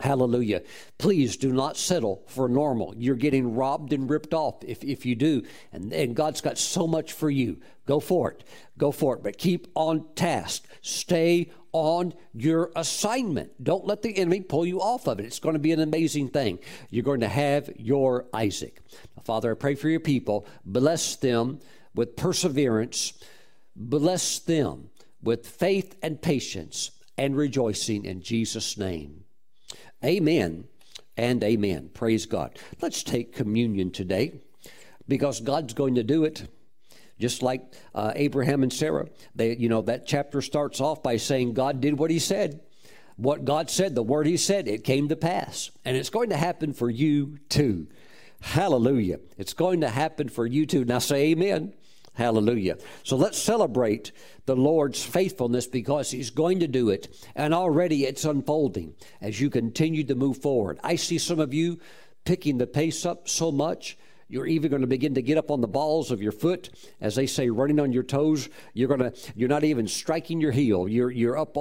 Hallelujah. Please do not settle for normal. You're getting robbed and ripped off if you do. And God's got so much for you. Go for it. Go for it. But keep on task. Stay on your assignment. Don't let the enemy pull you off of it. It's going to be an amazing thing. You're going to have your Isaac. Now, Father, I pray for your people. Bless them with perseverance. Bless them with faith and patience and rejoicing in Jesus' name. Amen and amen. Praise God. Let's take communion today because God's going to do it. Just like Abraham and Sarah, that chapter starts off by saying God did what he said. What God said, the word he said, it came to pass. And it's going to happen for you too. Hallelujah. It's going to happen for you too. Now say amen. Hallelujah. So let's celebrate the Lord's faithfulness because he's going to do it. And already it's unfolding as you continue to move forward. I see some of you picking the pace up so much. You're even going to begin to get up on the balls of your foot. As they say, running on your toes, you're not even striking your heel. You're up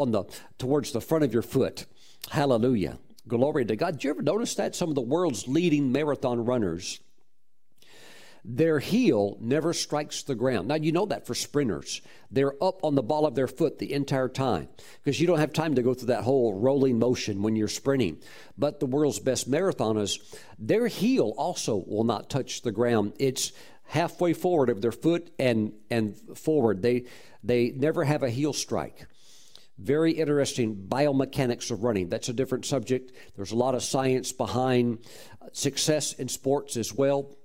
towards the front of your foot. Hallelujah. Glory to God. Did you ever notice that? Some of the world's leading marathon runners, their heel never strikes the ground. Now, you know that for sprinters. They're up on the ball of their foot the entire time because you don't have time to go through that whole rolling motion when you're sprinting. But the world's best marathoners, their heel also will not touch the ground. It's halfway forward of their foot and forward. They never have a heel strike. Very interesting biomechanics of running. That's a different subject. There's a lot of science behind success in sports as well,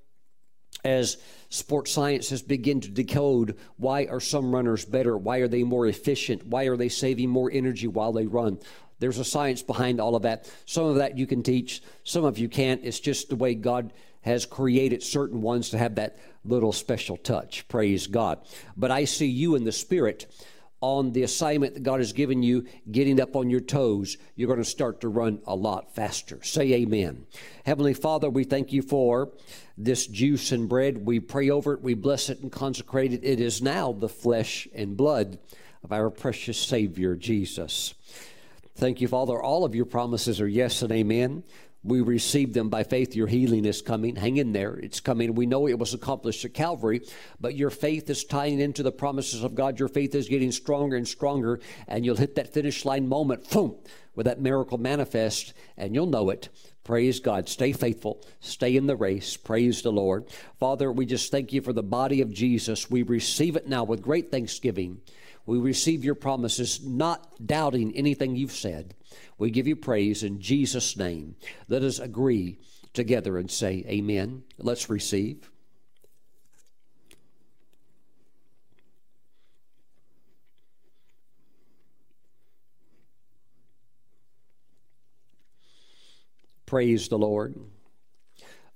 as sports scientists begin to decode why are some runners better, why are they more efficient, why are they saving more energy while they run. There's a science behind all of that. Some of that you can teach, some of you can't. It's just the way God has created certain ones to have that little special touch. Praise God. But I see you in the Spirit on the assignment that God has given you, getting up on your toes. You're going to start to run a lot faster. Say amen. Heavenly Father, we thank you for this juice and bread. We pray over it. We bless it and consecrate it. It is now the flesh and blood of our precious Savior, Jesus. Thank you, Father. All of your promises are yes and amen. We receive them by faith. Your healing is coming. Hang in there. It's coming. We know it was accomplished at Calvary, but your faith is tying into the promises of God. Your faith is getting stronger and stronger, and you'll hit that finish line moment, boom, where that miracle manifests, and you'll know it. Praise God. Stay faithful. Stay in the race. Praise the Lord. Father, we just thank you for the body of Jesus. We receive it now with great thanksgiving. We receive your promises, not doubting anything you've said. We give you praise in Jesus' name. Let us agree together and say amen. Let's receive. Praise the Lord.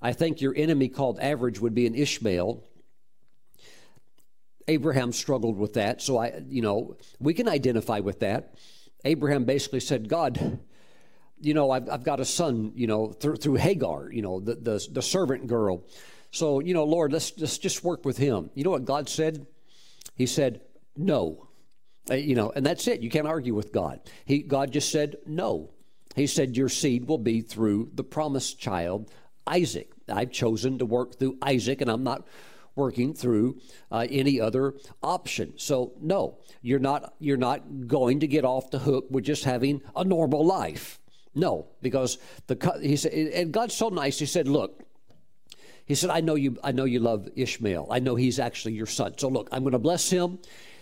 I think your enemy called average would be an Ishmael. Abraham struggled with that, so we can identify with that. Abraham basically said, God, I've got a son, through Hagar, the servant girl. So, Lord, let's just work with him. You know what God said? He said, no. And that's it. You can't argue with God. God just said, no. He said, your seed will be through the promised child, Isaac. I've chosen to work through Isaac, and I'm not working through any other option. So no, you're not going to get off the hook with just having a normal life. No, because he said, and God's so nice. He said, look, he said, I know you love Ishmael. I know he's actually your son. So look, I'm going to bless him.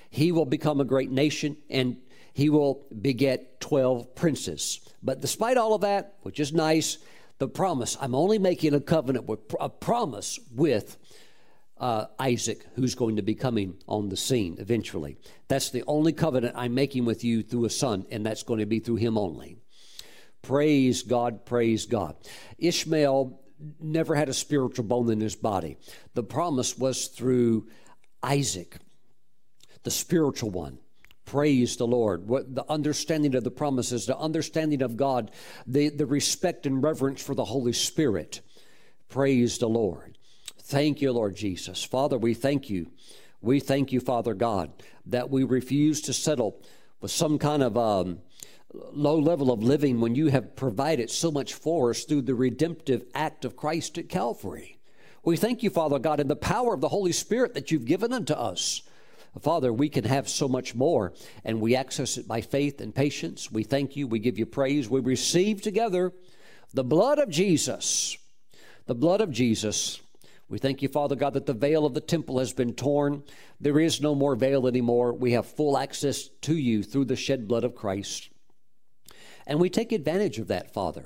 He will become a great nation, and he will beget 12 princes. But despite all of that, which is nice, the promise, I'm only making a covenant with a promise with Isaac, who's going to be coming on the scene eventually. That's the only covenant I'm making with you through a son, and that's going to be through him only. Praise God, praise God. Ishmael never had a spiritual bone in his body. The promise was through Isaac, the spiritual one. Praise the Lord. What the understanding of the promises, the understanding of God, the respect and reverence for the Holy Spirit. Praise the Lord. Thank you, Lord Jesus. Father, we thank you. We thank you, Father God, that we refuse to settle with some kind of low level of living when you have provided so much for us through the redemptive act of Christ at Calvary. We thank you, Father God, in the power of the Holy Spirit that you've given unto us. Father, we can have so much more, and we access it by faith and patience. We thank you. We give you praise. We receive together the blood of Jesus, the blood of Jesus. We thank you, Father God, that the veil of the temple has been torn. There is no more veil anymore. We have full access to you through the shed blood of Christ. And we take advantage of that, Father.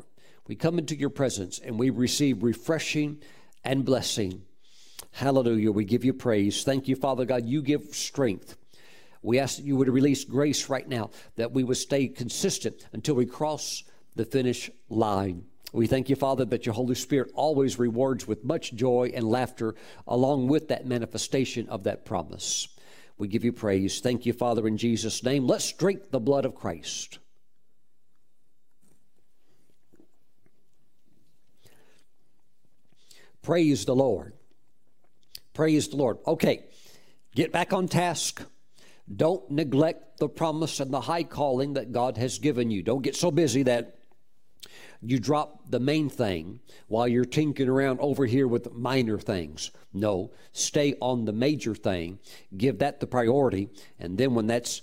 We come into your presence, and we receive refreshing and blessing. Hallelujah. We give you praise. Thank you, Father God. You give strength. We ask that you would release grace right now, that we would stay consistent until we cross the finish line. We thank you, Father, that your Holy Spirit always rewards with much joy and laughter along with that manifestation of that promise. We give you praise. Thank you, Father, in Jesus' name. Let's drink the blood of Christ. Praise the Lord. Praise the Lord. Okay, get back on task. Don't neglect the promise and the high calling that God has given you. Don't get so busy that you drop the main thing while you're tinkering around over here with minor things. No, stay on the major thing. Give that the priority, and then when that's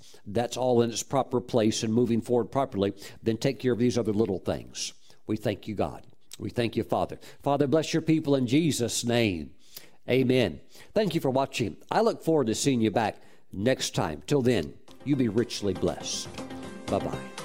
all in its proper place and moving forward properly, then take care of these other little things. We thank you, God. We thank you, Father. Father, bless your people in Jesus' name. Amen. Thank you for watching. I look forward to seeing you back next time. Till then, you be richly blessed. Bye-bye.